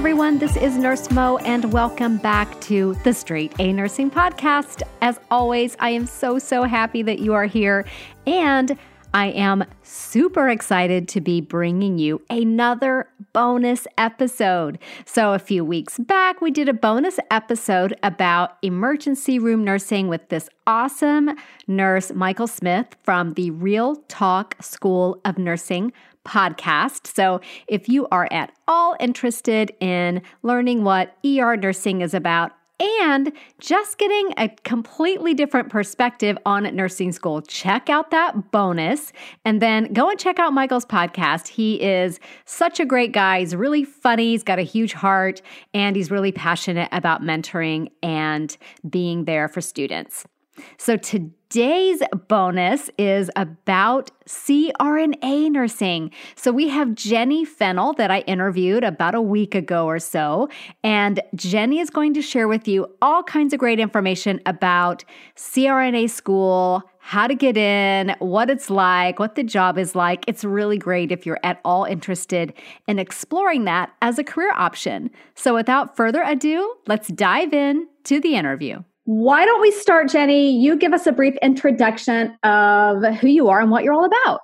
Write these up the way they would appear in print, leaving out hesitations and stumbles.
everyone. This is Nurse Mo, and welcome back to the Straight A Nursing Podcast. As always, I am so happy that you are here, and I am super excited to be bringing you another bonus episode. So a few weeks back, we did a bonus episode about emergency room nursing with this awesome nurse, Michael Smith, from the Real Talk School of Nursing podcast. So if you are at all interested in learning what ER nursing is about, and just getting a completely different perspective on nursing school, check out that bonus. And then go and check out Michael's podcast. He is such a great guy. He's really funny. He's got a huge heart. And he's really passionate about mentoring and being there for students. So today's bonus is about CRNA nursing. So we have Jenny Finnell that I interviewed about a week ago or so, and Jenny is going to share with you all kinds of great information about CRNA school, how to get in, what it's like, what the job is like. It's really great if you're at all interested in exploring that as a career option. So without further ado, let's dive in to the interview. Why don't we start, Jenny? You give us a brief introduction of who you are and what you're all about.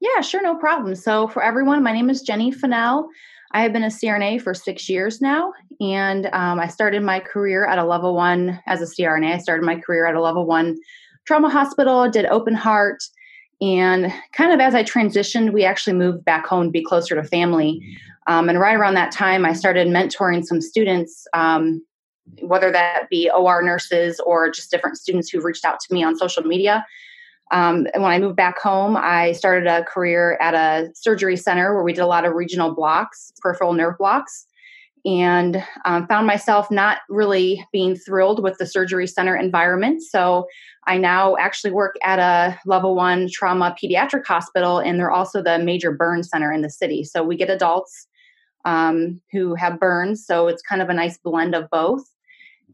Yeah, sure. No problem. So for everyone, my name is Jenny Finnell. I have been a CRNA for 6 years now, and I started my career at a level one as a CRNA. I started my career at a level one trauma hospital, did open heart, and kind of as I transitioned, we actually moved back home to be closer to family. And right around that time, I started mentoring some students, whether that be OR nurses or just different students who reached out to me on social media. And when I moved back home, I started a career at a surgery center where we did a lot of regional blocks, peripheral nerve blocks, and found myself not really being thrilled with the surgery center environment. So I now actually work at a level one trauma pediatric hospital, and they're also the major burn center in the city. So we get adults who have burns. So it's kind of a nice blend of both.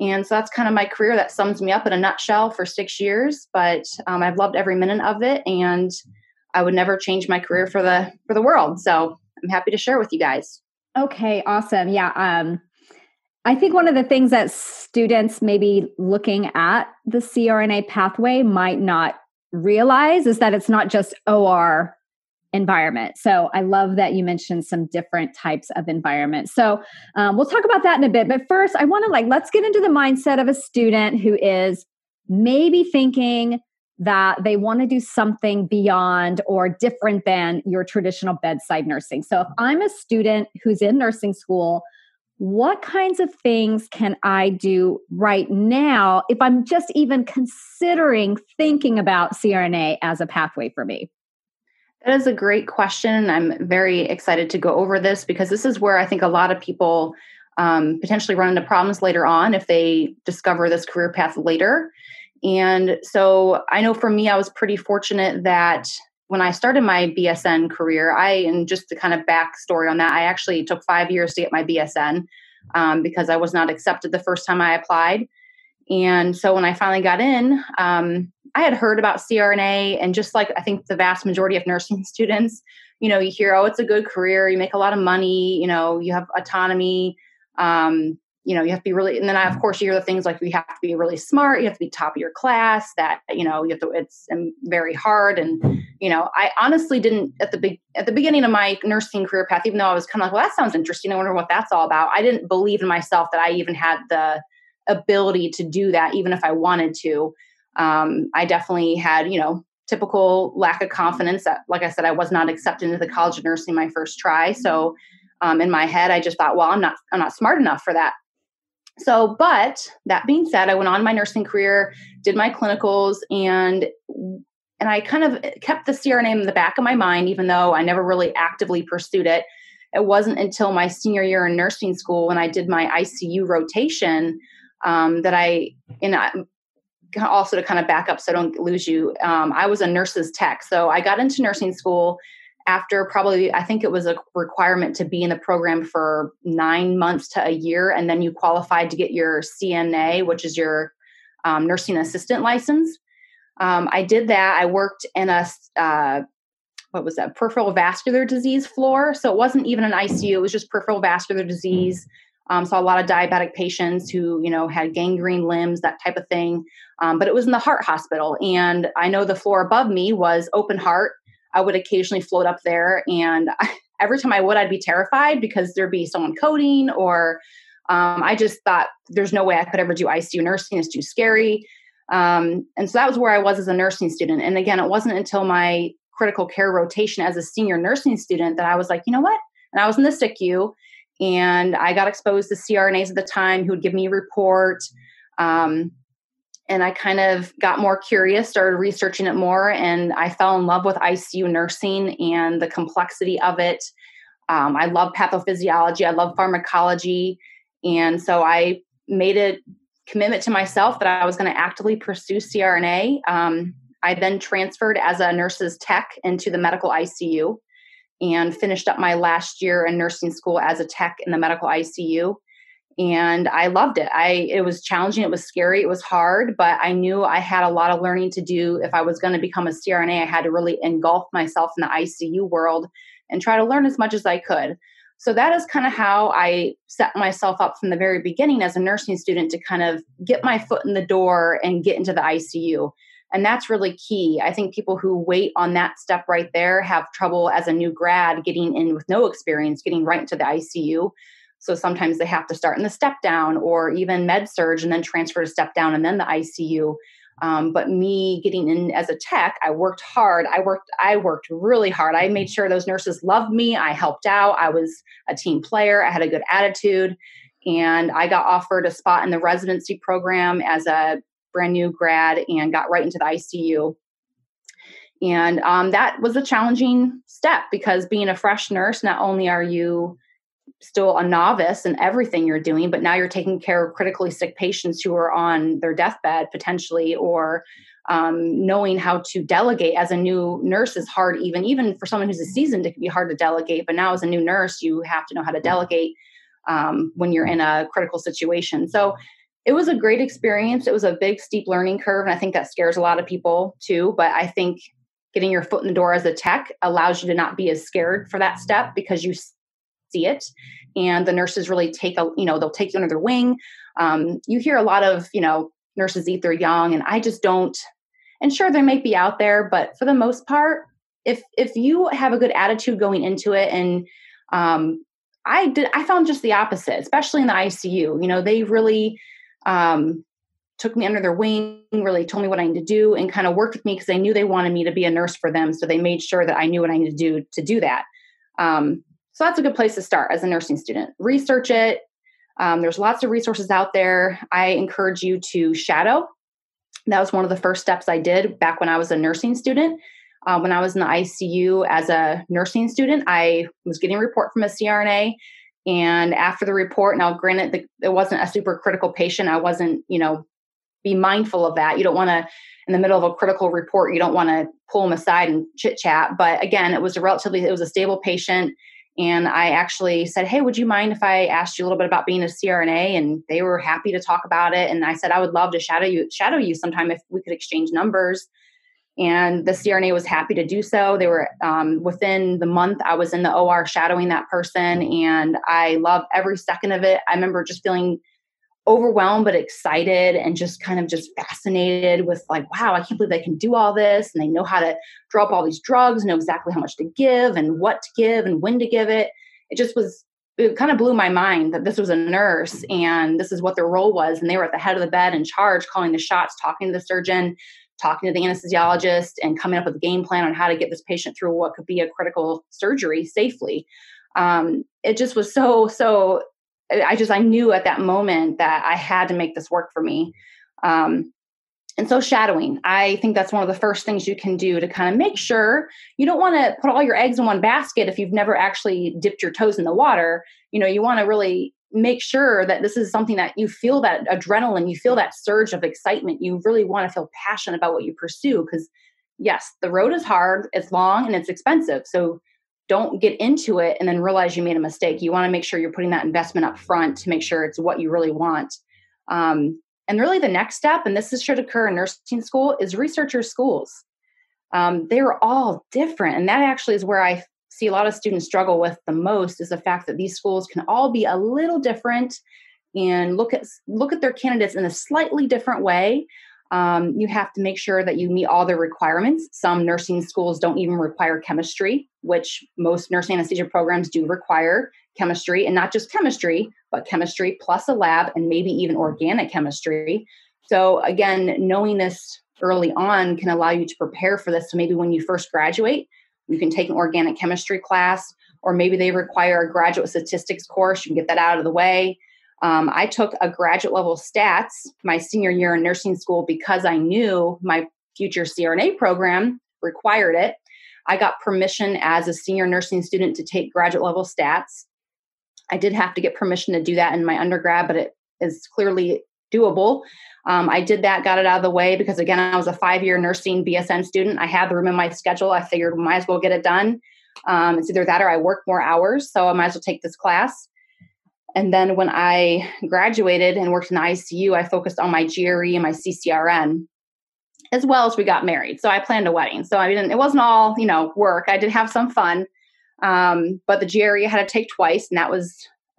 And so that's kind of my career. That sums me up in a nutshell for 6 years, but I've loved every minute of it, and I would never change my career for the world. So I'm happy to share with you guys. Okay, awesome. Yeah. I think one of the things that students maybe looking at the CRNA pathway might not realize is that it's not just OR environment. So I love that you mentioned some different types of environments. So we'll talk about that in a bit. But first, I want to let's get into the mindset of a student who is maybe thinking that they want to do something beyond or different than your traditional bedside nursing. So if I'm a student who's in nursing school, what kinds of things can I do right now if I'm just even considering thinking about CRNA as a pathway for me? That is a great question. I'm very excited to go over this because this is where I think a lot of people potentially run into problems later on if they discover this career path later. And so I know for me, I was pretty fortunate that when I started my BSN career, and just to kind of backstory on that, I actually took 5 years to get my BSN because I was not accepted the first time I applied. And so when I finally got in, I had heard about CRNA, and just like I think the vast majority of nursing students, you know, you hear, oh, it's a good career, you make a lot of money, you know, you have autonomy, you know, you have to be really, and then of course you hear the things like you have to be really smart, you have to be top of your class, that, you know, you have to, it's very hard. And, you know, I honestly didn't at the beginning of my nursing career path, even though I was kind of like, well, that sounds interesting, I wonder what that's all about. I didn't believe in myself that I even had the ability to do that, even if I wanted to. I definitely had, you know, typical lack of confidence that, like I said, I was not accepted into the College of Nursing my first try. So, in my head, I just thought, well, I'm not smart enough for that. So, but that being said, I went on my nursing career, did my clinicals, and I kind of kept the CRNA in the back of my mind, even though I never really actively pursued it. It wasn't until my senior year in nursing school when I did my ICU rotation, also to kind of back up so I don't lose you, I was a nurse's tech. So I got into nursing school after probably, I think it was a requirement to be in the program for 9 months to a year. And then you qualified to get your CNA, which is your nursing assistant license. I did that. I worked in a what was that, peripheral vascular disease floor. So it wasn't even an ICU. It was just peripheral vascular disease. Saw a lot of diabetic patients who, you know, had gangrene limbs, that type of thing. But it was in the heart hospital. And I know the floor above me was open heart. I would occasionally float up there. And every time I would, I'd be terrified because there'd be someone coding, or I just thought there's no way I could ever do ICU nursing. It's too scary. And so that was where I was as a nursing student. And again, it wasn't until my critical care rotation as a senior nursing student that I was like, you know what? And I was in the SICU. And I got exposed to CRNAs at the time who would give me a report. And I kind of got more curious, started researching it more, and I fell in love with ICU nursing and the complexity of it. I love pathophysiology. I love pharmacology. And so I made a commitment to myself that I was going to actively pursue CRNA. I then transferred as a nurse's tech into the medical ICU, and finished up my last year in nursing school as a tech in the medical ICU. And I loved it. It was challenging. It was scary. It was hard, but I knew I had a lot of learning to do. If I was going to become a CRNA, I had to really engulf myself in the ICU world and try to learn as much as I could. So that is kind of how I set myself up from the very beginning as a nursing student to kind of get my foot in the door and get into the ICU. And that's really key. I think people who wait on that step right there have trouble as a new grad getting in with no experience, getting right into the ICU. So sometimes they have to start in the step down or even med surge and then transfer to step down and then the ICU. But me getting in as a tech, I worked hard. I worked really hard. I made sure those nurses loved me. I helped out. I was a team player. I had a good attitude. And I got offered a spot in the residency program as a brand new grad and got right into the ICU. And that was a challenging step because being a fresh nurse, not only are you still a novice in everything you're doing, but now you're taking care of critically sick patients who are on their deathbed potentially, or knowing how to delegate as a new nurse is hard. Even for someone who's a seasoned, it can be hard to delegate. But now as a new nurse, you have to know how to delegate when you're in a critical situation. So it was a great experience. It was a big, steep learning curve. And I think that scares a lot of people too. But I think getting your foot in the door as a tech allows you to not be as scared for that step because you see it. And the nurses really they'll take you under their wing. You hear a lot of, nurses eat their young, and I just don't. And sure, they might be out there, but for the most part, if you have a good attitude going into it, and I found just the opposite, especially in the ICU, they really took me under their wing, really told me what I needed to do and kind of worked with me because they knew they wanted me to be a nurse for them. So they made sure that I knew what I needed to do that. So that's a good place to start as a nursing student. Research it. There's lots of resources out there. I encourage you to shadow. That was one of the first steps I did back when I was a nursing student. When I was in the ICU as a nursing student, I was getting a report from a CRNA. And after the report, now granted, it wasn't a super critical patient. I wasn't, be mindful of that. You don't want to, in the middle of a critical report, you don't want to pull them aside and chit chat. But again, it was a stable patient. And I actually said, hey, would you mind if I asked you a little bit about being a CRNA? And they were happy to talk about it. And I said, I would love to shadow you sometime if we could exchange numbers. And the CRNA was happy to do so. They were within the month I was in the OR shadowing that person, and I loved every second of it. I remember just feeling overwhelmed but excited and just kind of just fascinated with like, wow, I can't believe they can do all this, and they know how to draw up all these drugs, know exactly how much to give and what to give and when to give it. It kind of blew my mind that this was a nurse and this is what their role was, and they were at the head of the bed in charge, calling the shots, talking to the surgeon, talking to the anesthesiologist, and coming up with a game plan on how to get this patient through what could be a critical surgery safely. It just was so I knew at that moment that I had to make this work for me. And so shadowing, I think that's one of the first things you can do to kind of make sure you don't want to put all your eggs in one basket. If you've never actually dipped your toes in the water, you want to really make sure that this is something that you feel that adrenaline, you feel that surge of excitement. You really want to feel passionate about what you pursue because, yes, the road is hard, it's long, and it's expensive. So don't get into it and then realize you made a mistake. You want to make sure you're putting that investment up front to make sure it's what you really want. And really the next step, and this should occur in nursing school, is research your schools. They're all different. And that actually is where I see a lot of students struggle with the most, is the fact that these schools can all be a little different and look at their candidates in a slightly different way. You have to make sure that you meet all the requirements. Some nursing schools don't even require chemistry, which most nurse anesthesia programs do require chemistry, and not just chemistry, but chemistry plus a lab and maybe even organic chemistry. So again, knowing this early on can allow you to prepare for this. So maybe when you first graduate, you can take an organic chemistry class, or maybe they require a graduate statistics course. You can get that out of the way. I took a graduate level stats my senior year in nursing school because I knew my future CRNA program required it. I got permission as a senior nursing student to take graduate level stats. I did have to get permission to do that in my undergrad, but it is clearly doable. I did that, got it out of the way, because again, I was a 5-year nursing BSN student. I had the room in my schedule. I figured might as well get it done. It's either that or I work more hours, so I might as well take this class. And then when I graduated and worked in the ICU, I focused on my GRE and my CCRN, as well as we got married. So I planned a wedding. So I didn't, it wasn't all, work. I did have some fun. But the GRE I had to take twice, and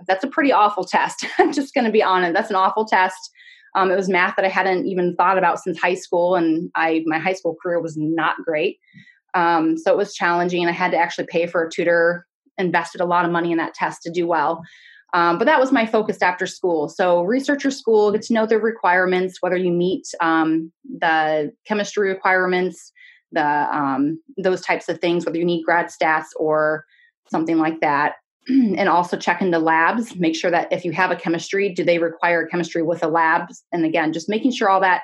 that's a pretty awful test. I'm just going to be honest. That's an awful test. It was math that I hadn't even thought about since high school. And my high school career was not great. So it was challenging, and I had to actually pay for a tutor, invested a lot of money in that test to do well. But that was my focus after school. So research your school, get to know the requirements, whether you meet the chemistry requirements, those types of things, whether you need grad stats or something like that. And also check into labs, make sure that if you have a chemistry, do they require chemistry with a lab? And again, just making sure all that,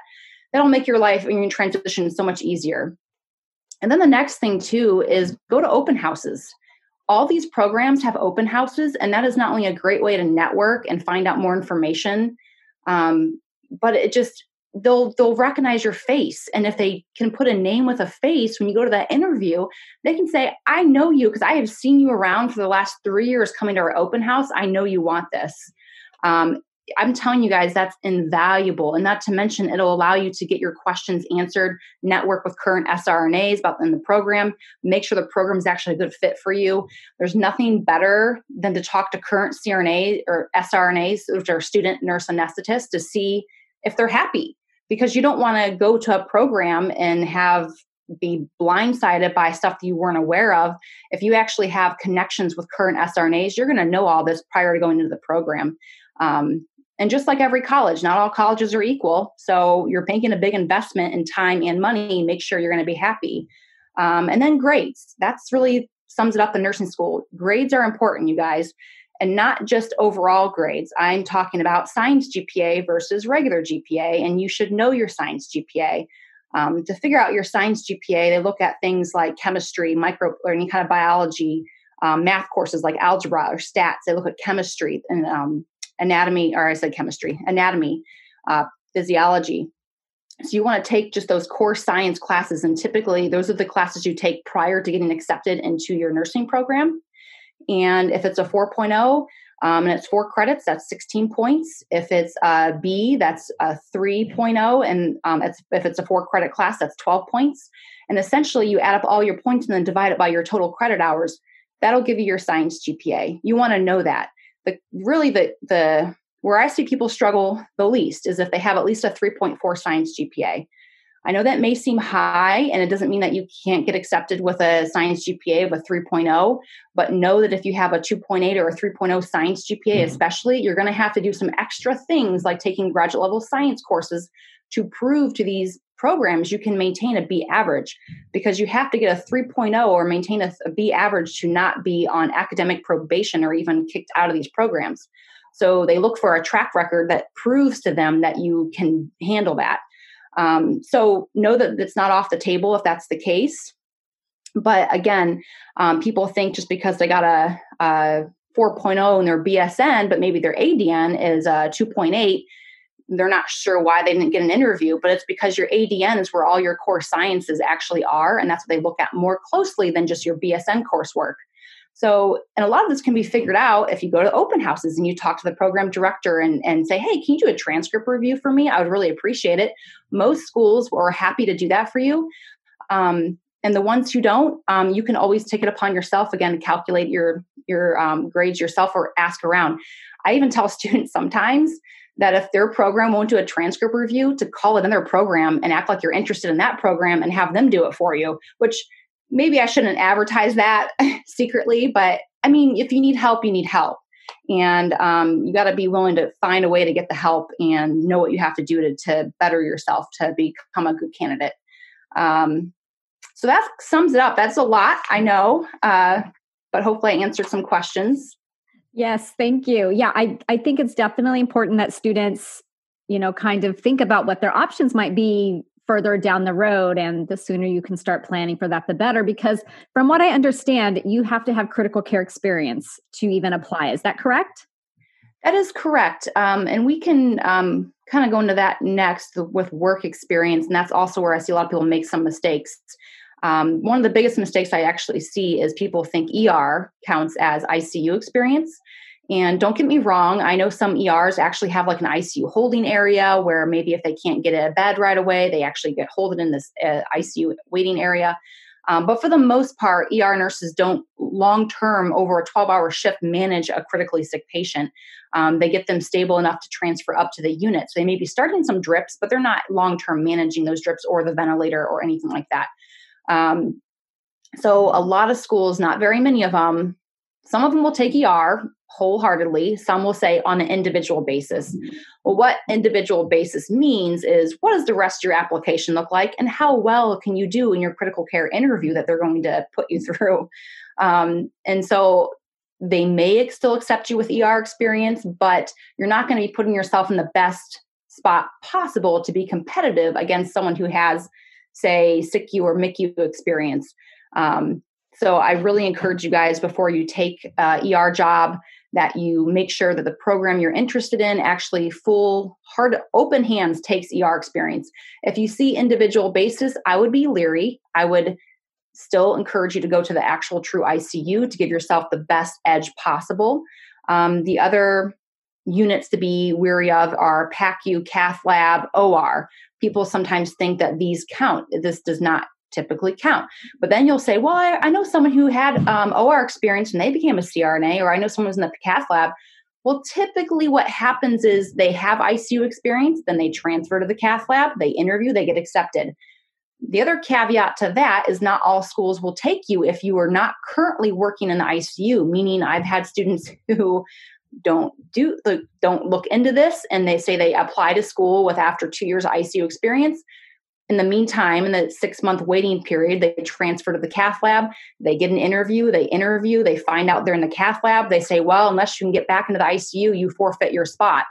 that'll make your life and your transition so much easier. And then the next thing too is go to open houses. All these programs have open houses, and that is not only a great way to network and find out more information, but it just, they'll recognize your face. And if they can put a name with a face, when you go to that interview, they can say, I know you because I have seen you around for the last 3 years coming to our open house. I know you want this. I'm telling you guys, that's invaluable. And not to mention, it'll allow you to get your questions answered, network with current SRNAs about in the program, make sure the program is actually a good fit for you. There's nothing better than to talk to current CRNA or SRNAs, which are student nurse anesthetists, to see if they're happy, because you don't want to go to a program and be blindsided by stuff that you weren't aware of. If you actually have connections with current SRNAs, you're going to know all this prior to going into the program. And just like every college, not all colleges are equal. So you're making a big investment in time and money. Make sure you're going to be happy. And then grades. That's really sums it up in nursing school. Grades are important, you guys. And not just overall grades. I'm talking about science GPA versus regular GPA. And you should know your science GPA. To figure out your science GPA, they look at things like chemistry, or any kind of biology, math courses like algebra or stats. They look at chemistry and anatomy, physiology. So you want to take just those core science classes. And typically those are the classes you take prior to getting accepted into your nursing program. And if it's a 4.0 and it's 4 credits, that's 16 points. If it's a B, that's a 3.0. And if it's a 4-credit class, that's 12 points. And essentially you add up all your points and then divide it by your total credit hours. That'll give you your science GPA. You want to know that. Where I see people struggle the least is if they have at least a 3.4 science GPA. I know that may seem high, and it doesn't mean that you can't get accepted with a science GPA of a 3.0, but know that if you have a 2.8 or a 3.0 science GPA, especially, you're going to have to do some extra things like taking graduate level science courses to prove to these programs you can maintain a B average, because you have to get a 3.0 or maintain a B average to not be on academic probation or even kicked out of these programs. So they look for a track record that proves to them that you can handle that. So know that it's not off the table if that's the case. But again, people think just because they got a 4.0 in their BSN, but maybe their ADN is a 2.8, they're not sure why they didn't get an interview, but it's because your ADN is where all your core sciences actually are. And that's what they look at more closely than just your BSN coursework. So, and a lot of this can be figured out if you go to open houses and you talk to the program director and say, hey, can you do a transcript review for me? I would really appreciate it. Most schools are happy to do that for you. And the ones who don't, you can always take it upon yourself again to calculate your grades yourself or ask around. I even tell students sometimes that if their program won't do a transcript review, to call another program and act like you're interested in that program and have them do it for you, which maybe I shouldn't advertise that secretly, but I mean, if you need help, you need help. And you got to be willing to find a way to get the help and know what you have to do to better yourself to become a good candidate. So that sums it up. That's a lot, I know, but hopefully I answered some questions. Yes, thank you. Yeah, I think it's definitely important that students, you know, kind of think about what their options might be further down the road. And the sooner you can start planning for that, the better. Because from what I understand, you have to have critical care experience to even apply. Is that correct? That is correct. And we can kind of go into that next with work experience. And that's also where I see a lot of people make some mistakes. One of the biggest mistakes I actually see is people think ER counts as ICU experience. And don't get me wrong, I know some ERs actually have like an ICU holding area where maybe if they can't get a bed right away, they actually get holded in this ICU waiting area. But for the most part, ER nurses don't long-term over a 12-hour shift manage a critically sick patient. They get them stable enough to transfer up to the unit. So they may be starting some drips, but they're not long-term managing those drips or the ventilator or anything like that. So a lot of schools, not very many of them, some of them will take ER wholeheartedly. Some will say on an individual basis. Well, what individual basis means is what does the rest of your application look like and how well can you do in your critical care interview that they're going to put you through? And so they may still accept you with ER experience, but you're not going to be putting yourself in the best spot possible to be competitive against someone who has, say, SICU or MICU experience. So I really encourage you guys before you take an ER job that you make sure that the program you're interested in actually full, hard, open hands takes ER experience. If you see individual basis, I would be leery. I would still encourage you to go to the actual true ICU to give yourself the best edge possible. The other units to be wary of are PACU, cath lab, OR. People sometimes think that these count. This does not typically count. But then you'll say, well, I know someone who had OR experience and they became a CRNA, or I know someone who's in the cath lab. Well, typically what happens is they have ICU experience, then they transfer to the cath lab, they interview, they get accepted. The other caveat to that is not all schools will take you if you are not currently working in the ICU, meaning I've had students who don't look into this and they say they apply to school with after 2 years ICU experience. In the meantime, in the 6-month waiting period, they transfer to the cath lab, they get an interview, they find out they're in the cath lab, they say, well, unless you can get back into the ICU, you forfeit your spot.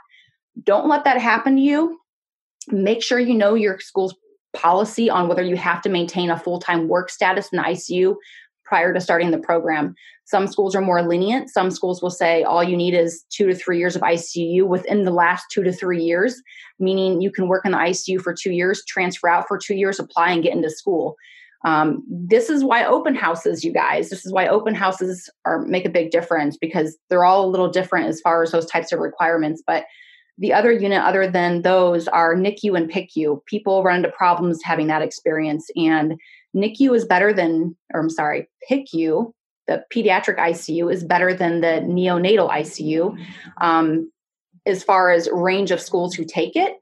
Don't let that happen to you. Make sure you know your school's policy on whether you have to maintain a full-time work status in the ICU prior to starting the program. Some schools are more lenient. Some schools will say all you need is 2 to 3 years of ICU within the last 2 to 3 years, meaning you can work in the ICU for 2 years, transfer out for 2 years, apply and get into school. This is why open houses, you guys, this is why open houses make a big difference because they're all a little different as far as those types of requirements. But the other unit other than those are NICU and PICU. People run into problems having that experience. And NICU is better than, or I'm sorry, PICU, the pediatric ICU is better than the neonatal ICU as far as range of schools who take it.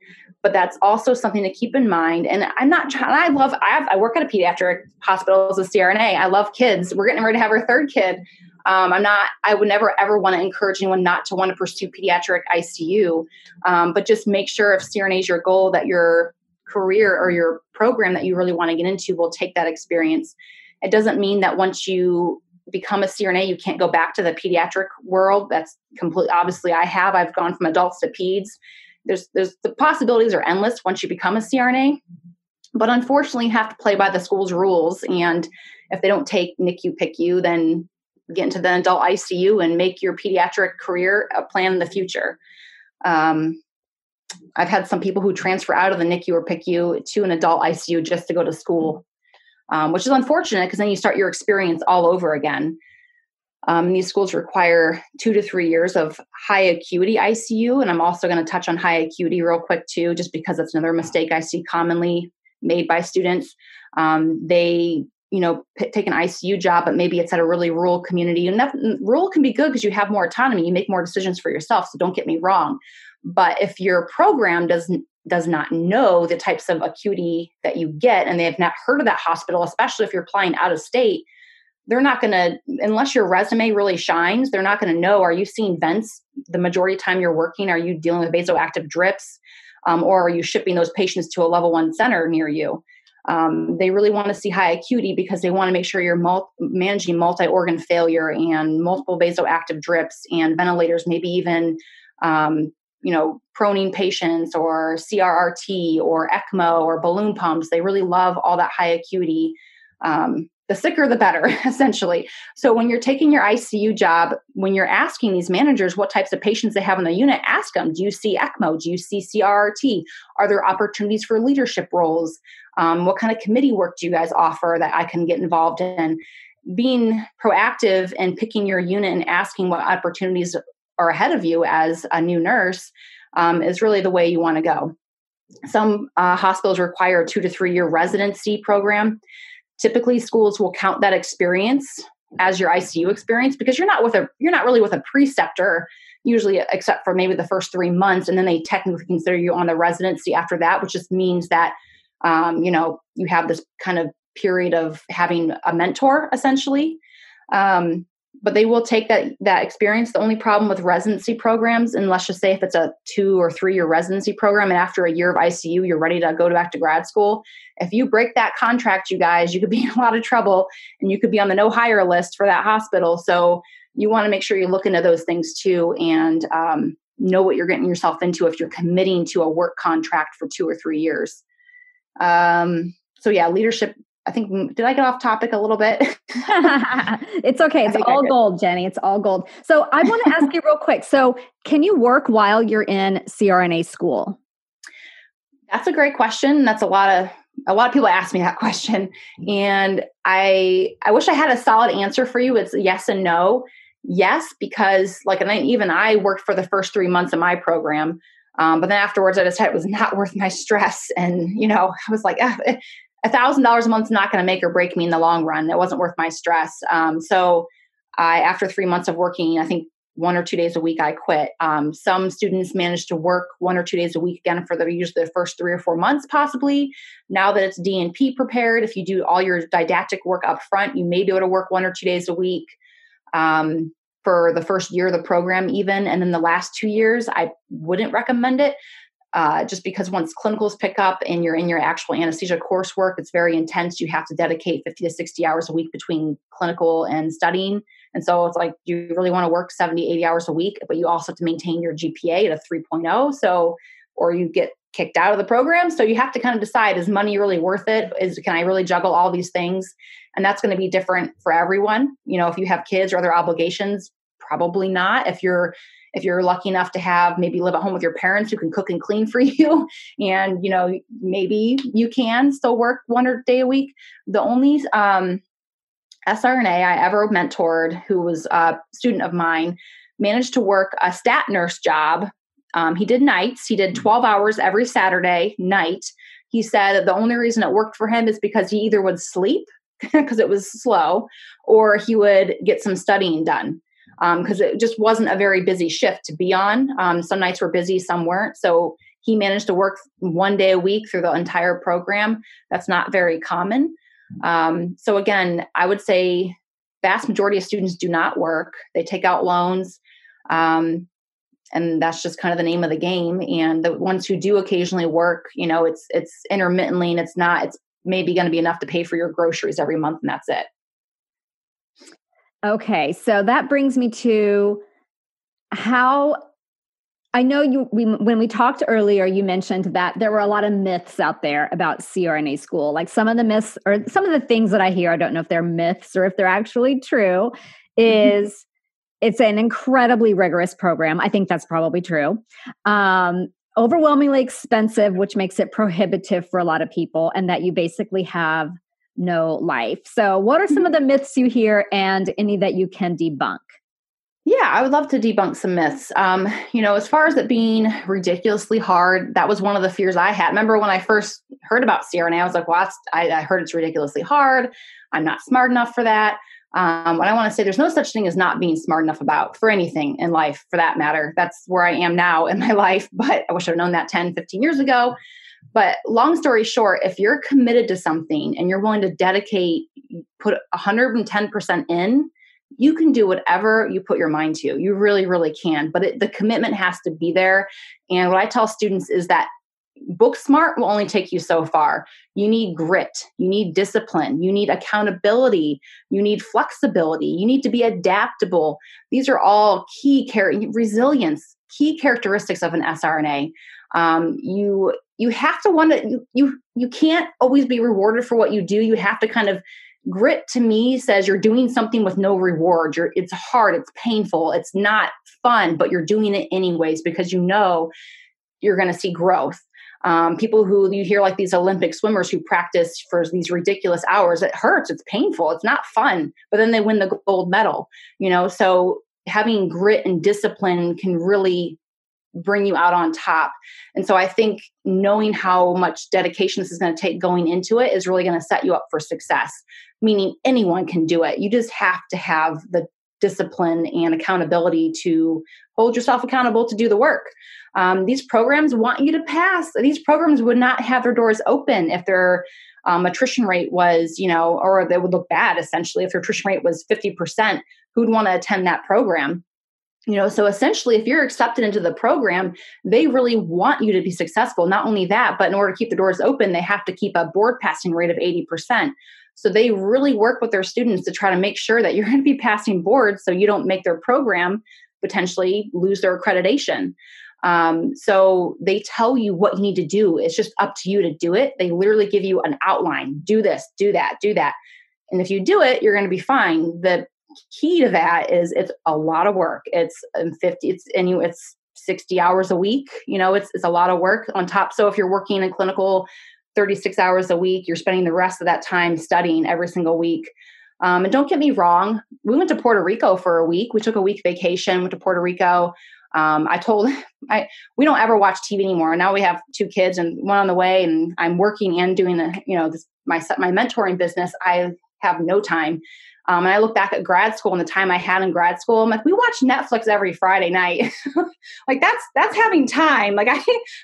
But that's also something to keep in mind. And I'm not trying, I work at a pediatric hospital as a CRNA. I love kids. We're getting ready to have our third kid. I would never ever want to encourage anyone not to want to pursue pediatric ICU, but just make sure if CRNA is your goal that your career or your program that you really want to get into will take that experience. It doesn't mean that once you become a CRNA, you can't go back to the pediatric world. That's completely, obviously I've gone from adults to peds. There's the possibilities are endless once you become a CRNA, but unfortunately you have to play by the school's rules. And if they don't take NICU, PICU, then get into the adult ICU and make your pediatric career a plan in the future. I've had some people who transfer out of the NICU or PICU to an adult ICU just to go to school, which is unfortunate because then you start your experience all over again. These schools require 2 to 3 years of high acuity ICU. And I'm also going to touch on high acuity real quick too, just because that's another mistake I see commonly made by students. They you know, take an ICU job, but maybe it's at a really rural community. And rural can be good because you have more autonomy. You make more decisions for yourself. So don't get me wrong. But if your program does not know the types of acuity that you get, and they have not heard of that hospital, especially if you're applying out of state, they're not going to, unless your resume really shines, they're not going to know, are you seeing vents the majority of time you're working? Are you dealing with vasoactive drips? Or are you shipping those patients to a level one center near you? They really want to see high acuity because they want to make sure you're managing multi-organ failure and multiple vasoactive drips and ventilators, maybe even, proning patients or CRRT or ECMO or balloon pumps. They really love all that high acuity. The sicker, the better, essentially. So when you're taking your ICU job, when you're asking these managers what types of patients they have in the unit, ask them, do you see ECMO? Do you see CRRT? Are there opportunities for leadership roles? What kind of committee work do you guys offer that I can get involved in? Being proactive and picking your unit and asking what opportunities are ahead of you as a new nurse is really the way you want to go. Some hospitals require a 2 to 3 year residency program. Typically, schools will count that experience as your ICU experience because you're not really with a preceptor, usually, except for maybe the first 3 months, and then they technically consider you on the residency after that, which just means that you have this kind of period of having a mentor, essentially. But they will take that experience. The only problem with residency programs, and let's just say if it's a 2 or 3 year residency program, and after a year of ICU, you're ready to go back to grad school. If you break that contract, you guys, you could be in a lot of trouble and you could be on the no hire list for that hospital. So you want to make sure you look into those things too and know what you're getting yourself into if you're committing to a work contract for 2 or 3 years. Leadership. I think, did I get off topic a little bit? It's okay. It's all gold, Jenny. It's all gold. So I want to ask you real quick. So can you work while you're in CRNA school? That's a great question. That's a lot of people ask me that question. And I wish I had a solid answer for you. It's yes and no. Yes, because even I worked for the first 3 months of my program. But then afterwards I decided it was not worth my stress. And, I was like, $1,000 a month is not going to make or break me in the long run. It wasn't worth my stress. So after 3 months of working, I think 1 or 2 days a week, I quit. Some students manage to work 1 or 2 days a week again for usually the first 3 or 4 months, possibly. Now that it's DNP prepared, if you do all your didactic work up front, you may be able to work 1 or 2 days a week for the first year of the program even. And then the last 2 years, I wouldn't recommend it. Just because once clinicals pick up and you're in your actual anesthesia coursework, it's very intense. You have to dedicate 50 to 60 hours a week between clinical and studying. And so it's like, do you really want to work 70, 80 hours a week, but you also have to maintain your GPA at a 3.0. So, or you get kicked out of the program. So you have to kind of decide, is money really worth it? Can I really juggle all these things? And that's going to be different for everyone. If you have kids or other obligations, probably not. If you're lucky enough to have maybe live at home with your parents who can cook and clean for you, and maybe you can still work 1 day a week. The only SRNA I ever mentored, who was a student of mine, managed to work a stat nurse job. He did nights. He did 12 hours every Saturday night. He said that the only reason it worked for him is because he either would sleep because it was slow, or he would get some studying done. Because it just wasn't a very busy shift to be on. Some nights were busy, some weren't. So he managed to work 1 day a week through the entire program. That's not very common. So again, I would say vast majority of students do not work. They take out loans. And that's just kind of the name of the game. And the ones who do occasionally work, it's intermittently, and it's maybe going to be enough to pay for your groceries every month, and that's it. Okay, so that brings me to how I know when we talked earlier, you mentioned that there were a lot of myths out there about CRNA school. Like some of the myths or some of the things that I hear, I don't know if they're myths or if they're actually true, is it's an incredibly rigorous program. I think that's probably true. Overwhelmingly expensive, which makes it prohibitive for a lot of people, and that you basically have no life. So what are some of the myths you hear and any that you can debunk? Yeah, I would love to debunk some myths. As far as it being ridiculously hard, that was one of the fears I had. Remember when I first heard about CRNA, I was like, well, I heard it's ridiculously hard. I'm not smart enough for that. And I want to say there's no such thing as not being smart enough about for anything in life, for that matter. That's where I am now in my life, but I wish I'd known that 10, 15 years ago. But long story short, if you're committed to something and you're willing to dedicate, put 110% in, you can do whatever you put your mind to. You really, really can. But the commitment has to be there. And what I tell students is that book smart will only take you so far. You need grit. You need discipline. You need accountability. You need flexibility. You need to be adaptable. These are all key resilience, key characteristics of an SRNA. You have to want to, you can't always be rewarded for what you do. You have to kind of, grit to me says you're doing something with no reward. It's hard, it's painful, it's not fun, but you're doing it anyways because you know you're going to see growth. People who you hear like these Olympic swimmers who practice for these ridiculous hours, it hurts, it's painful, it's not fun, but then they win the gold medal, so having grit and discipline can really bring you out on top. And so I think knowing how much dedication this is going to take going into it is really going to set you up for success, meaning anyone can do it. You just have to have the discipline and accountability to hold yourself accountable to do the work. These programs want you to pass. These programs would not have their doors open if their attrition rate was, or they would look bad essentially. If their attrition rate was 50%, who'd want to attend that program? So essentially, if you're accepted into the program, they really want you to be successful. Not only that, but in order to keep the doors open, they have to keep a board passing rate of 80%. So they really work with their students to try to make sure that you're going to be passing boards so you don't make their program potentially lose their accreditation. So they tell you what you need to do. It's just up to you to do it. They literally give you an outline. Do this, do that, do that. And if you do it, you're going to be fine. The key to that is it's a lot of work. It's 60 hours a week. It's a lot of work on top. So if you're working in clinical 36 hours a week, you're spending the rest of that time studying every single week. And don't get me wrong. We went to Puerto Rico for a week. We took a week vacation, went to Puerto Rico. We don't ever watch TV anymore. Now we have two kids and one on the way, and I'm working and doing my mentoring business. I have no time. And I look back at grad school and the time I had in grad school, I'm like, we watch Netflix every Friday night. Like that's having time. Like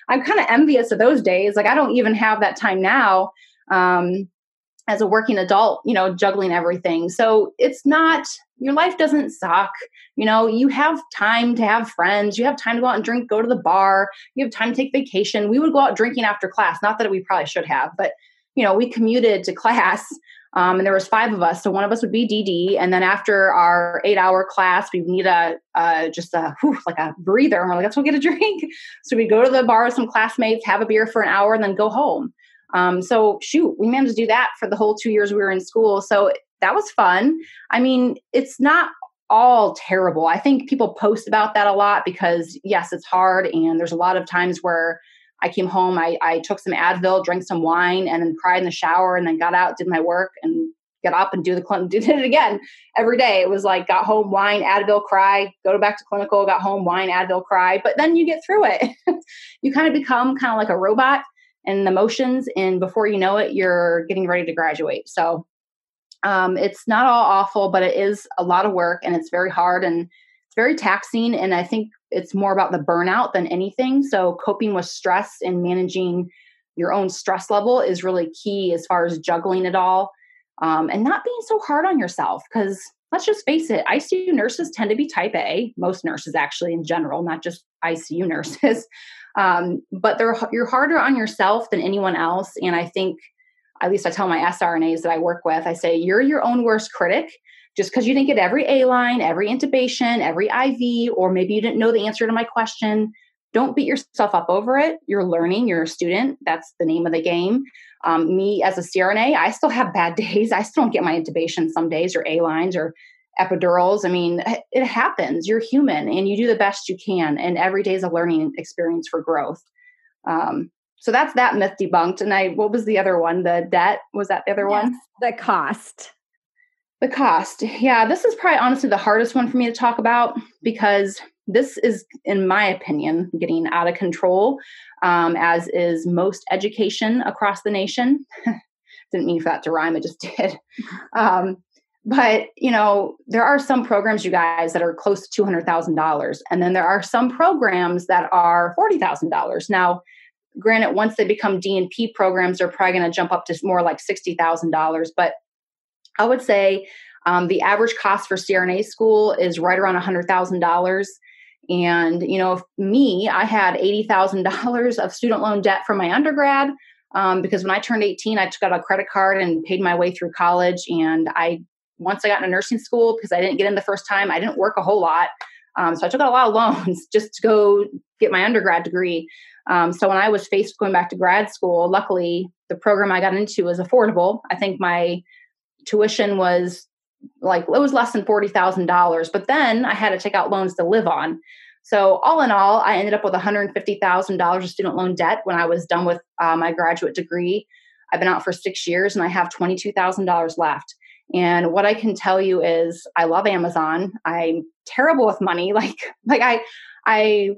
I'm kind of envious of those days. Like I don't even have that time now, as a working adult, juggling everything. So it's not, your life doesn't suck. You have time to have friends. You have time to go out and drink, go to the bar. You have time to take vacation. We would go out drinking after class. Not that we probably should have, but we commuted to class. And there was five of us. So one of us would be DD. And then after our 8-hour class, we need a breather. And we're like, let's go get a drink. So we go to the bar with some classmates, have a beer for an hour, and then go home. We managed to do that for the whole 2 years we were in school. So that was fun. I mean, it's not all terrible. I think people post about that a lot because yes, it's hard. And there's a lot of times where I came home, I took some Advil, drank some wine, and then cried in the shower, and then got out, did my work, and got up and did it again every day. It was like, got home, wine, Advil, cry, go back to clinical, got home, wine, Advil, cry. But then you get through it. You kind of become kind of like a robot in emotions, and before you know it, you're getting ready to graduate. So it's not all awful, but it is a lot of work, and it's very hard, and it's very taxing. And I think it's more about the burnout than anything. So coping with stress and managing your own stress level is really key as far as juggling it all, and not being so hard on yourself. Because let's just face it, ICU nurses tend to be type A, most nurses actually in general, not just ICU nurses, but you're harder on yourself than anyone else. And I think, at least I tell my SRNAs that I work with, I say, you're your own worst critic. Just because you didn't get every A-line, every intubation, every IV, or maybe you didn't know the answer to my question, don't beat yourself up over it. You're learning. You're a student. That's the name of the game. Me as a CRNA, I still have bad days. I still don't get my intubation some days, or A-lines, or epidurals. I mean, it happens. You're human, and you do the best you can. And every day is a learning experience for growth. So that's that myth debunked. And what was the other one? The debt? Was that the other one? The cost. The cost. Yeah, this is probably honestly the hardest one for me to talk about because this is, in my opinion, getting out of control, as is most education across the nation. Didn't mean for that to rhyme, it just did. But, you know, there are some programs, you guys, that are close to $200,000. And then there are some programs that are $40,000. Now, granted, once they become DNP programs, they're probably going to jump up to more like $60,000. But I would say the average cost for CRNA school is right around $100,000. And, you know, I had $80,000 of student loan debt from my undergrad because when I turned 18, I took out a credit card and paid my way through college. And once I got into nursing school, because I didn't get in the first time, I didn't work a whole lot. So I took out a lot of loans just to go get my undergrad degree. So when I was faced with going back to grad school, luckily the program I got into was affordable. I think my tuition was less than $40,000, but then I had to take out loans to live on. So all in all, I ended up with $150,000 of student loan debt when I was done with my graduate degree. I've been out for 6 years and I have $22,000 left. And what I can tell you is I love Amazon. I'm terrible with money. I'm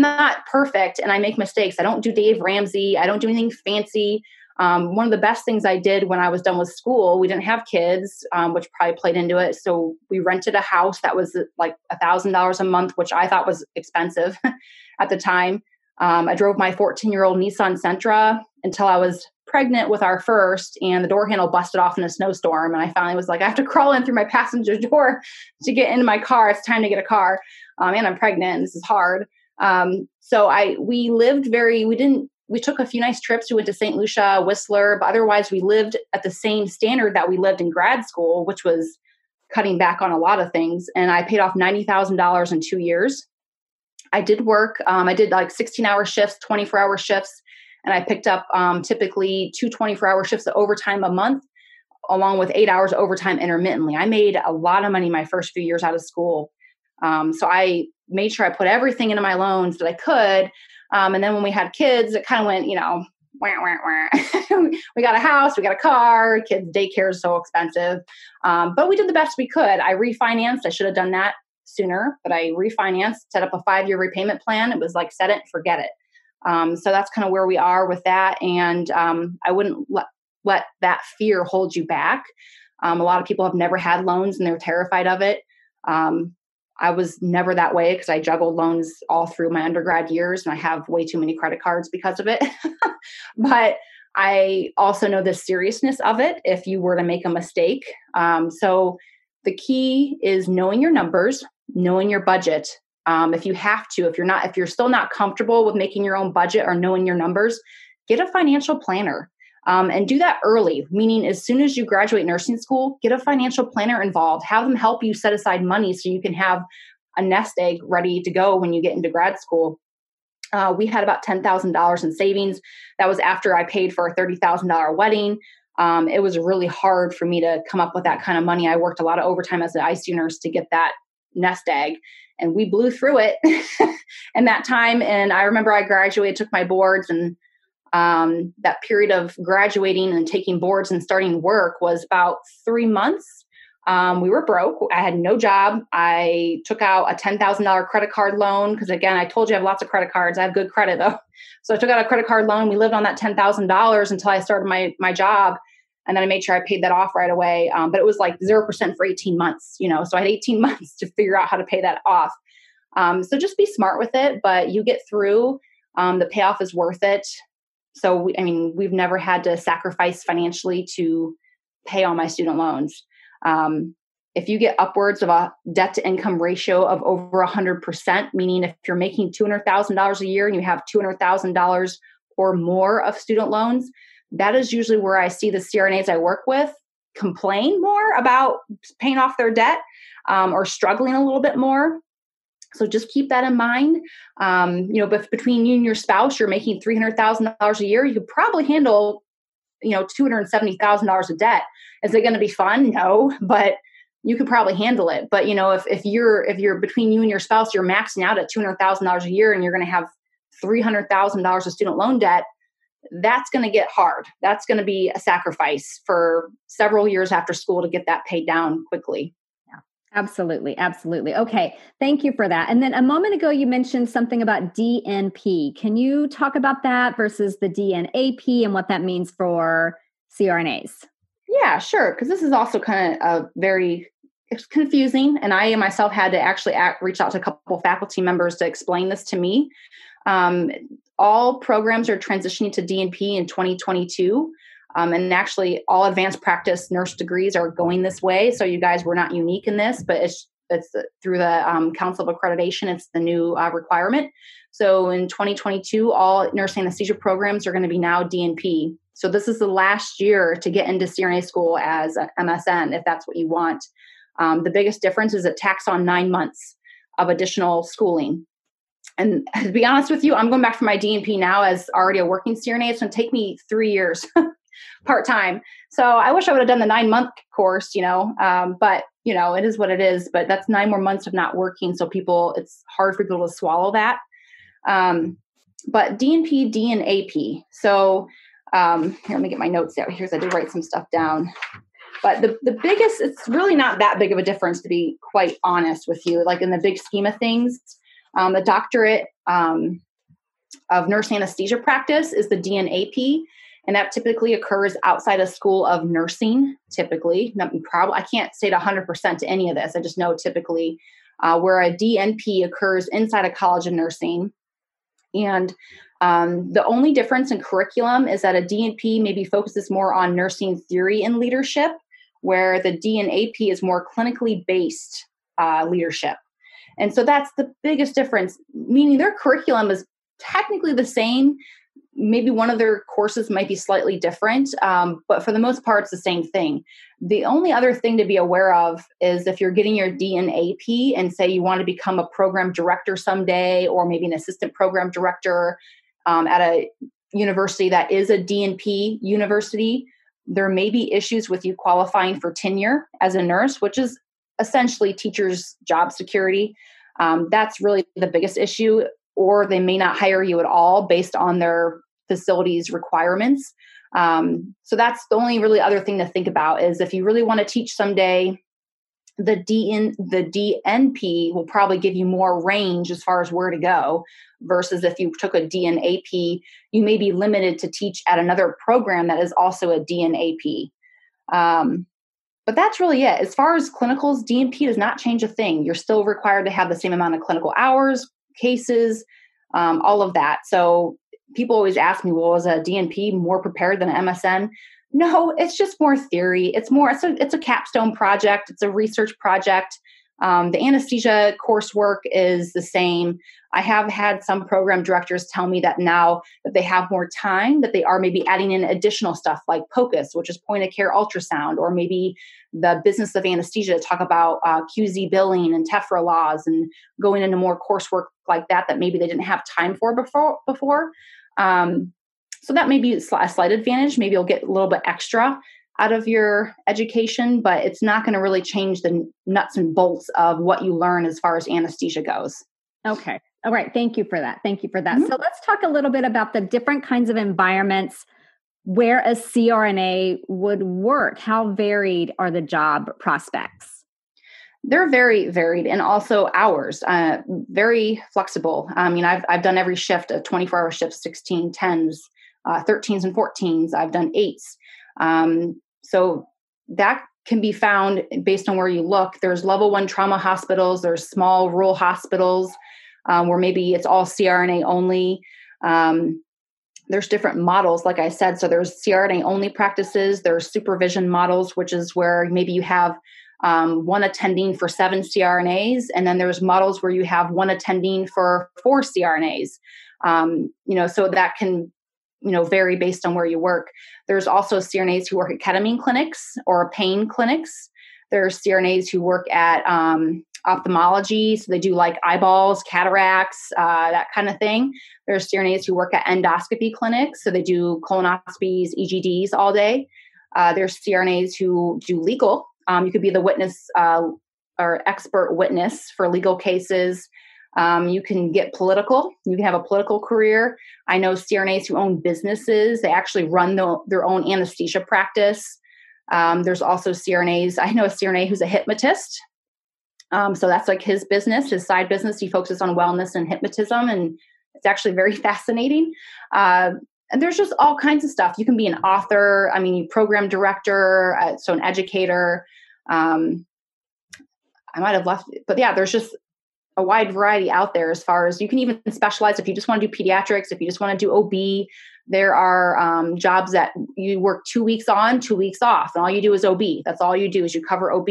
not perfect and I make mistakes. I don't do Dave Ramsey. I don't do anything fancy. One of the best things I did when I was done with school, we didn't have kids, which probably played into it. So we rented a house that was like $1,000 a month, which I thought was expensive at the time. I drove my 14-year-old Nissan Sentra until I was pregnant with our first, and the door handle busted off in a snowstorm. And I finally was like, I have to crawl in through my passenger door to get into my car. It's time to get a car. And I'm pregnant. This is hard. We took a few nice trips. We went to St. Lucia, Whistler, but otherwise we lived at the same standard that we lived in grad school, which was cutting back on a lot of things. And I paid off $90,000 in 2 years. I did work. I did like 16-hour shifts, 24-hour shifts, and I picked up typically 2 24-hour shifts of overtime a month, along with 8 hours of overtime intermittently. I made a lot of money my first few years out of school. So I made sure I put everything into my loans that I could. And then when we had kids, it kind of went, you know, wah, wah, wah. We got a house, we got a car, kids' daycare is so expensive. But we did the best we could. I refinanced. I should have done that sooner, but I refinanced, set up a 5-year repayment plan. It was like, set it, forget it. So that's kind of where we are with that. And I wouldn't let that fear hold you back. A lot of people have never had loans and they're terrified of it. I was never that way because I juggled loans all through my undergrad years and I have way too many credit cards because of it. But I also know the seriousness of it if you were to make a mistake. So the key is knowing your numbers, knowing your budget. If you have to, if you're still not comfortable with making your own budget or knowing your numbers, get a financial planner. And do that early, meaning as soon as you graduate nursing school, get a financial planner involved, have them help you set aside money so you can have a nest egg ready to go when you get into grad school. We had about $10,000 in savings. That was after I paid for a $30,000 wedding. It was really hard for me to come up with that kind of money. I worked a lot of overtime as an ICU nurse to get that nest egg, and we blew through it in that time. And I remember I graduated, took my boards, and that period of graduating and taking boards and starting work was about 3 months. We were broke. I had no job. I took out a $10,000 credit card loan. Cause again, I told you I have lots of credit cards. I have good credit though. So I took out a credit card loan. We lived on that $10,000 until I started my job. And then I made sure I paid that off right away. But it was like 0% for 18 months, you know, so I had 18 months to figure out how to pay that off. So just be smart with it, but you get through, the payoff is worth it. So, we've never had to sacrifice financially to pay all my student loans. If you get upwards of a debt to income ratio of over 100%, meaning if you're making $200,000 a year and you have $200,000 or more of student loans, that is usually where I see the CRNAs I work with complain more about paying off their debt or struggling a little bit more. So just keep that in mind. But between you and your spouse, you're making $300,000 a year. You could probably handle, $270,000 of debt. Is it going to be fun? No, but you could probably handle it. But if you're between you and your spouse, you're maxing out at $200,000 a year, and you're going to have $300,000 of student loan debt. that's going to get hard. That's going to be a sacrifice for several years after school to get that paid down quickly. Yeah, absolutely. Absolutely. Okay. Thank you for that. And then a moment ago, you mentioned something about DNP. Can you talk about that versus the DNAP and what that means for CRNAs? Yeah, sure. Because this is also kind of a very it's confusing. And I myself had to actually reach out to a couple faculty members to explain this to me. All programs are transitioning to DNP in 2022. And actually all advanced practice nurse degrees are going this way. So you guys were not unique in this, but it's through the Council of Accreditation. It's the new requirement. So in 2022, all nurse anesthesia programs are going to be now DNP. So this is the last year to get into CRNA school as an MSN, if that's what you want. The biggest difference is it tacks on 9 months of additional schooling. And to be honest with you, I'm going back for my DNP now as already a working CRNA. It's going to take me 3 years part-time. So I wish I would have done the 9-month course, but you know, it is what it is, but that's 9 more months of not working. So it's hard for people to swallow that. But DNP, DNAP. So here, let me get my notes out here because I did write some stuff down. But the biggest, it's really not that big of a difference, to be quite honest with you, like in the big scheme of things. The doctorate of nurse anesthesia practice is the DNAP, and that typically occurs outside a school of nursing, typically. I can't say it 100% to any of this. I just know typically where a DNP occurs inside a college of nursing. And the only difference in curriculum is that a DNP maybe focuses more on nursing theory and leadership, where the DNAP is more clinically based leadership. And so that's the biggest difference, meaning their curriculum is technically the same. Maybe one of their courses might be slightly different, but for the most part, it's the same thing. The only other thing to be aware of is if you're getting your DNAP and say you want to become a program director someday, or maybe an assistant program director at a university that is a DNP university, there may be issues with you qualifying for tenure as a nurse, which is essentially teachers' job security. That's really the biggest issue, or they may not hire you at all based on their facility's requirements. So that's the only really other thing to think about is if you really want to teach someday, the DNP will probably give you more range as far as where to go versus if you took a DNAP, you may be limited to teach at another program that is also a DNAP. But that's really it. As far as clinicals, DNP does not change a thing. You're still required to have the same amount of clinical hours, cases, all of that. So people always ask me, well, is a DNP more prepared than an MSN? No, it's just more theory. It's a capstone project. It's a research project. The anesthesia coursework is the same. I have had some program directors tell me that now that they have more time, that they are maybe adding in additional stuff like POCUS, which is point of care ultrasound, or maybe the business of anesthesia to talk about QZ billing and TEFRA laws and going into more coursework like that maybe they didn't have time for before. So that may be a slight advantage. Maybe you'll get a little bit extra out of your education, but it's not going to really change the nuts and bolts of what you learn as far as anesthesia goes. Okay. All right. Thank you for that. Thank you for that. Mm-hmm. So let's talk a little bit about the different kinds of environments where a CRNA would work. How varied are the job prospects? They're very varied, and also hours, very flexible. I mean, I've done every shift of 24-hour shifts, 16, 10s, 13s and 14s. I've done 8s. So that can be found based on where you look. There's level 1 trauma hospitals. There's small rural hospitals where maybe it's all CRNA only. There's different models, like I said. So there's CRNA only practices. There's supervision models, which is where maybe you have one attending for 7 CRNAs. And then there's models where you have one attending for 4 CRNAs. So that can vary based on where you work. There's also CRNAs who work at ketamine clinics or pain clinics. There's CRNAs who work at ophthalmology. So they do like eyeballs, cataracts, that kind of thing. There's CRNAs who work at endoscopy clinics. So they do colonoscopies, EGDs all day. There's CRNAs who do legal. You could be the witness or expert witness for legal cases. You can get political. You can have a political career. I know CRNAs who own businesses. They actually run their own anesthesia practice. There's also CRNAs. I know a CRNA who's a hypnotist. So that's like his business, his side business. He focuses on wellness and hypnotism, and it's actually very fascinating. And there's just all kinds of stuff. You can be an author. I mean, you program director, so an educator. I might have left, but yeah, there's just a wide variety out there as far as you can even specialize. If you just want to do pediatrics, if you just want to do OB, there are jobs that you work 2 weeks on, 2 weeks off, and all you do is OB. That's all you do is you cover OB,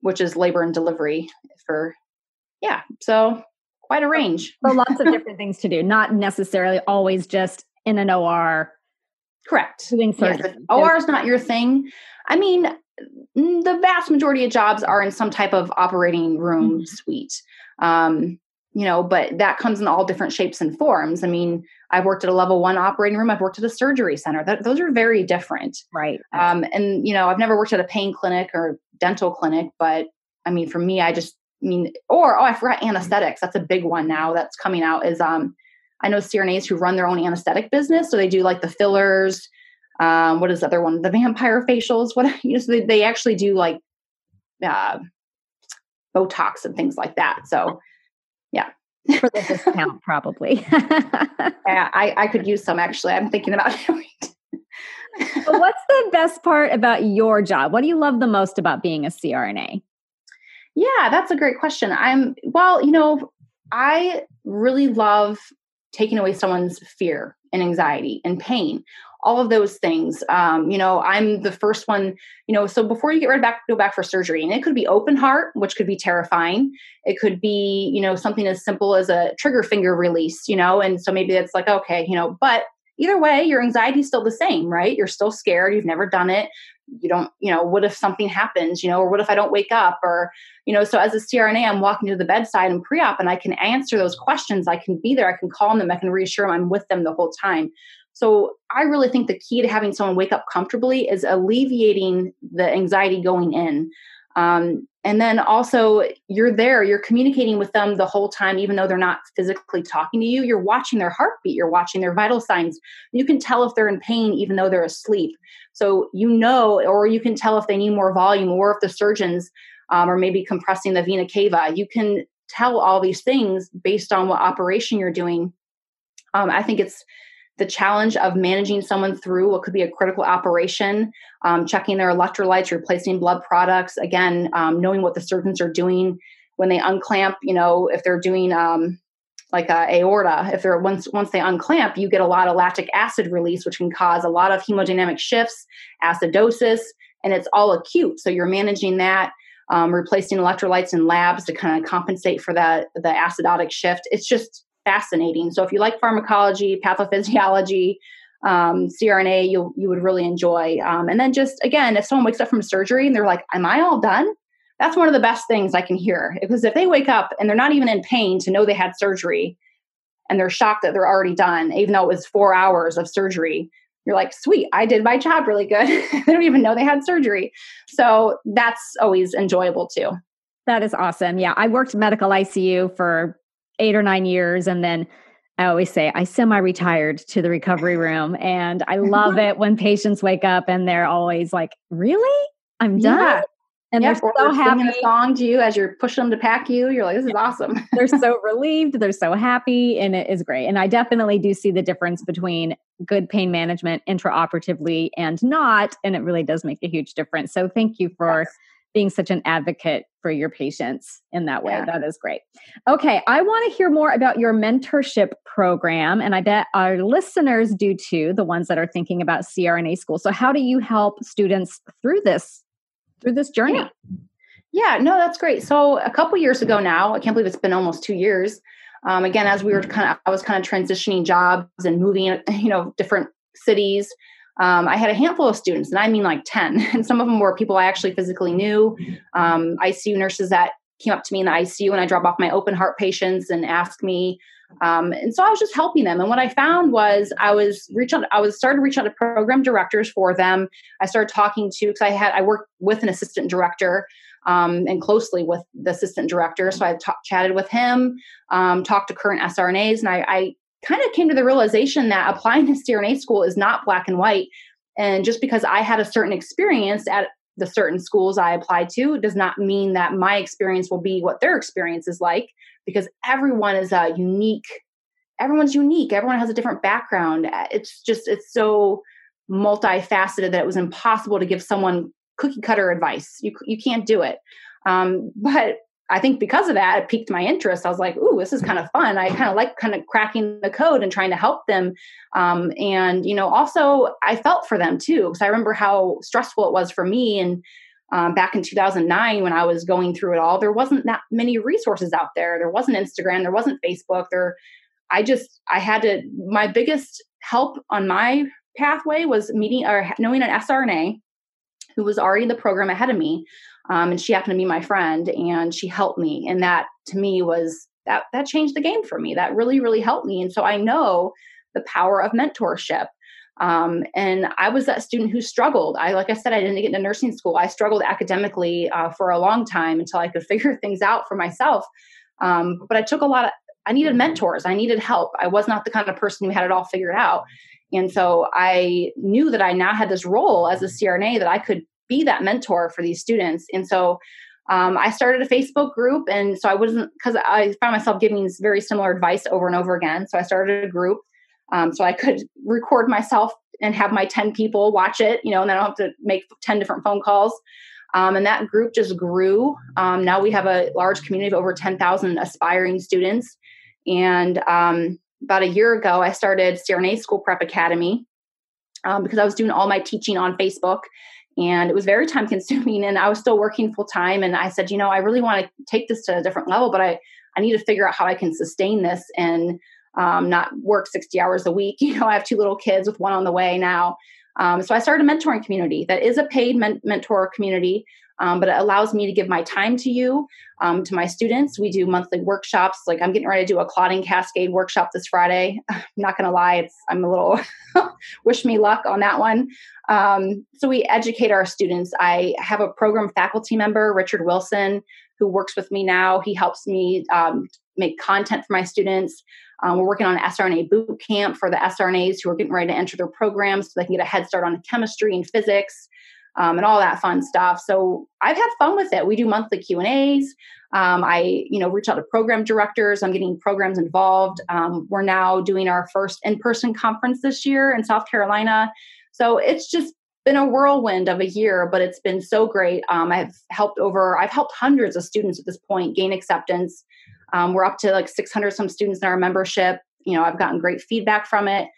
which is labor and delivery for, yeah. So quite a range. So lots of different things to do, not necessarily always just in an OR. Correct. Doing surgery. Yes. OR is not your thing. I mean, the vast majority of jobs are in some type of operating room suite, you know, but that comes in all different shapes and forms. I mean, I've worked at a level one operating room. I've worked at a surgery center. Those are very different. Right. And, you know, I've never worked at a pain clinic or dental clinic, but I mean, for me, I forgot anesthetics. That's a big one now that's coming out is, I know CRNAs who run their own anesthetic business. So they do like the fillers, what is the other one? The vampire facials. So they actually do like Botox and things like that. So yeah. For the discount probably. Yeah, I could use some actually. I'm thinking about it. But what's the best part about your job? What do you love the most about being a CRNA? Yeah, that's a great question. I really love taking away someone's fear and anxiety and pain, all of those things. I'm the first one, so before you go back for surgery, and it could be open heart, which could be terrifying. It could be, something as simple as a trigger finger release, and so maybe that's like, okay, but either way, your anxiety is still the same, right? You're still scared. You've never done it. You don't, what if something happens, or what if I don't wake up or, so as a CRNA, I'm walking to the bedside in pre-op and I can answer those questions. I can be there. I can call them. I can reassure them I'm with them the whole time. So I really think the key to having someone wake up comfortably is alleviating the anxiety going in. And then also you're there, you're communicating with them the whole time, even though they're not physically talking to you, you're watching their heartbeat, you're watching their vital signs. You can tell if they're in pain, even though they're asleep. So, or you can tell if they need more volume or if the surgeons, are maybe compressing the vena cava. You can tell all these things based on what operation you're doing. I think it's the challenge of managing someone through what could be a critical operation, checking their electrolytes, replacing blood products, again, knowing what the surgeons are doing when they unclamp, if they're doing like a aorta, if they're once they unclamp, you get a lot of lactic acid release, which can cause a lot of hemodynamic shifts, acidosis, and it's all acute. So you're managing that, replacing electrolytes in labs to kind of compensate for the acidotic shift. It's just fascinating. So if you like pharmacology, pathophysiology, CRNA, you would really enjoy. And then just, again, if someone wakes up from surgery and they're like, am I all done? That's one of the best things I can hear. Because if they wake up and they're not even in pain to know they had surgery and they're shocked that they're already done, even though it was 4 hours of surgery, you're like, sweet, I did my job really good. They don't even know they had surgery. So that's always enjoyable too. That is awesome. Yeah. I worked medical ICU for 8 or 9 years. And then I always say I semi-retired to the recovery room. And I love it when patients wake up and they're always like, really? I'm done. Yeah. And they're so happy. Singing a song to you as you're pushing them to PACU. You're like, this is awesome. They're so relieved. They're so happy. And it is great. And I definitely do see the difference between good pain management intraoperatively and not. And it really does make a huge difference. So thank you for being such an advocate for your patients in that way. Yeah. That is great. Okay. I want to hear more about your mentorship program. And I bet our listeners do too, the ones that are thinking about CRNA school. So how do you help students through this journey? Yeah, no, that's great. So a couple years ago now, I can't believe it's been almost 2 years. Again, as we were I was transitioning jobs and moving, different cities. I had a handful of students, and I mean like 10, and some of them were people I actually physically knew, ICU nurses that came up to me in the ICU and I drop off my open heart patients and ask me. And so I was just helping them. And what I found was I started reaching out to program directors for them. I started talking to, because I worked with an assistant director and closely with the assistant director. So I chatted with him, talked to current SRNAs, and I kind of came to the realization that applying to CRNA school is not black and white. And just because I had a certain experience at the certain schools I applied to does not mean that my experience will be what their experience is like, because everyone is unique. Everyone has a different background. It's so multifaceted that it was impossible to give someone cookie cutter advice. You can't do it. But I think because of that, it piqued my interest. I was like, ooh, this is kind of fun. I kind of like cracking the code and trying to help them. And, also I felt for them too, because I remember how stressful it was for me. And back in 2009, when I was going through it all, there wasn't that many resources out there. There wasn't Instagram. There wasn't Facebook. My biggest help on my pathway was meeting or knowing an SRNA who was already in the program ahead of me. And she happened to be my friend, and she helped me. And that to me was that changed the game for me. That really, really helped me. And so I know the power of mentorship. And I was that student who struggled. Like I said, I didn't get into nursing school. I struggled academically for a long time until I could figure things out for myself. But I needed mentors. I needed help. I was not the kind of person who had it all figured out. And so I knew that I now had this role as a CRNA that I could be that mentor for these students. And so I started a Facebook group. And so because I found myself giving very similar advice over and over again. So I started a group so I could record myself and have my 10 people watch it, and then I don't have to make 10 different phone calls. And that group just grew. Now we have a large community of over 10,000 aspiring students. And about a year ago, I started CRNA School Prep Academy because I was doing all my teaching on Facebook. And it was very time consuming, and I was still working full time. And I said, I really want to take this to a different level, but I need to figure out how I can sustain this and not work 60 hours a week. I have two little kids with one on the way now. So I started a mentoring community that is a paid mentor community, but it allows me to give my time to you, to my students. We do monthly workshops. Like I'm getting ready to do a clotting cascade workshop this Friday. I'm not going to lie. I'm a little wish me luck on that one. So we educate our students. I have a program faculty member, Richard Wilson, who works with me now. He helps me make content for my students. We're working on an SRNA boot camp for the SRNAs who are getting ready to enter their programs so they can get a head start on chemistry and physics and all that fun stuff. So I've had fun with it. We do monthly Q&As. I reach out to program directors. I'm getting programs involved. We're now doing our first in-person conference this year in South Carolina. So it's just been a whirlwind of a year, but it's been so great. I've helped hundreds of students at this point gain acceptance. We're up to like 600 some students in our membership. I've gotten great feedback from it.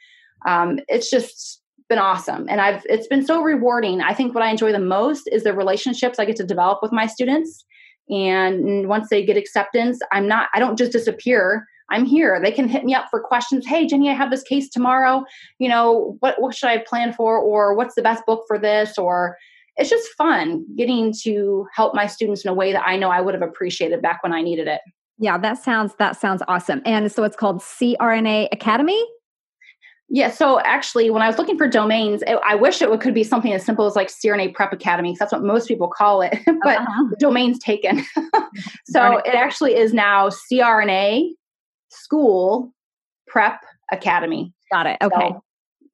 It's just been awesome. And it's been so rewarding. I think what I enjoy the most is the relationships I get to develop with my students. And once they get acceptance, I don't just disappear. I'm here. They can hit me up for questions. Hey, Jenny, I have this case tomorrow. What should I plan for? Or what's the best book for this? Or it's just fun getting to help my students in a way that I know I would have appreciated back when I needed it. Yeah, that sounds awesome. And so it's called CRNA Academy? Yeah. So actually, when I was looking for domains, I wish it could be something as simple as like CRNA Prep Academy, because that's what most people call it, but the domain's taken. So it actually is now CRNA School Prep Academy. Got it. Okay.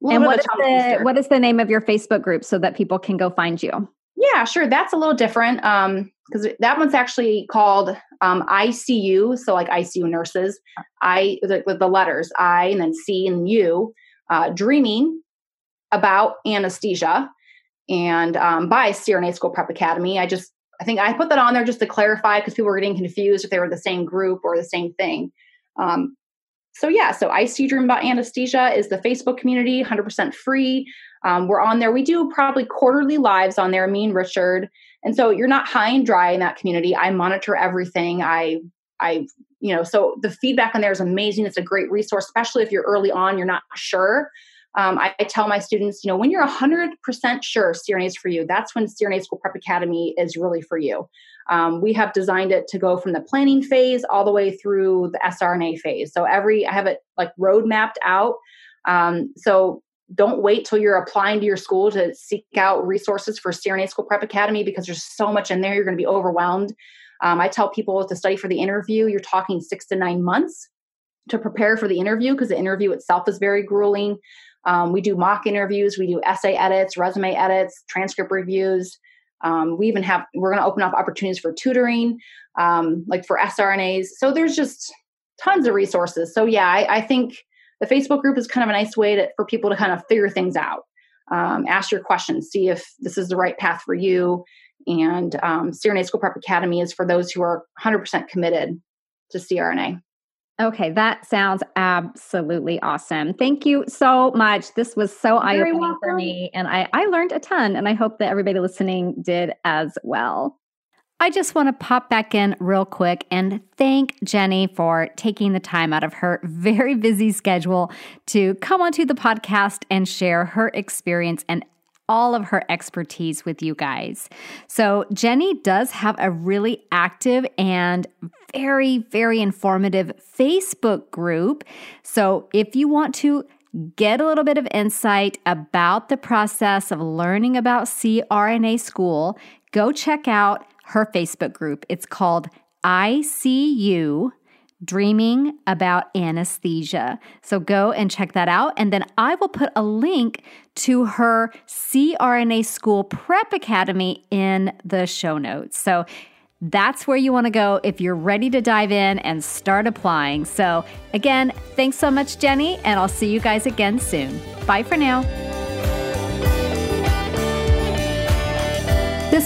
So, and what is the name of your Facebook group so that people can go find you? Yeah, sure. That's a little different. Because that one's actually called ICU, so like ICU nurses, with the letters I and then C and U, Dreaming About Anesthesia, and by CRNA School Prep Academy. I think I put that on there just to clarify because people were getting confused if they were the same group or the same thing. So ICU Dream About Anesthesia is the Facebook community, 100% free. We're on there. We do probably quarterly lives on there, me and Richard. And so you're not high and dry in that community. I monitor everything. So the feedback on there is amazing. It's a great resource, especially if you're early on, you're not sure. I tell my students, when you're 100% sure CRNA is for you, that's when CRNA School Prep Academy is really for you. We have designed it to go from the planning phase all the way through the SRNA phase. So I have it like road mapped out. So Don't wait till you're applying to your school to seek out resources for CRNA School Prep Academy, because there's so much in there. You're going to be overwhelmed. I tell people to study for the interview. You're talking 6 to 9 months to prepare for the interview, because the interview itself is very grueling. We do mock interviews. We do essay edits, resume edits, transcript reviews. We're going to open up opportunities for tutoring, like for SRNAs. So there's just tons of resources. So yeah, I think the Facebook group is kind of a nice way for people to kind of figure things out. Ask your questions, see if this is the right path for you. And CRNA School Prep Academy is for those who are 100% committed to CRNA. Okay, that sounds absolutely awesome. Thank you so much. This was so eye-opening for me, and I learned a ton, and I hope that everybody listening did as well. I just want to pop back in real quick and thank Jenny for taking the time out of her very busy schedule to come onto the podcast and share her experience and all of her expertise with you guys. So Jenny does have a really active and very, very informative Facebook group. So if you want to get a little bit of insight about the process of learning about CRNA school, go check out her Facebook group. It's called ICU Dreaming About Anesthesia. So go and check that out. And then I will put a link to her CRNA School Prep Academy in the show notes. So that's where you want to go if you're ready to dive in and start applying. So again, thanks so much, Jenny, and I'll see you guys again soon. Bye for now. This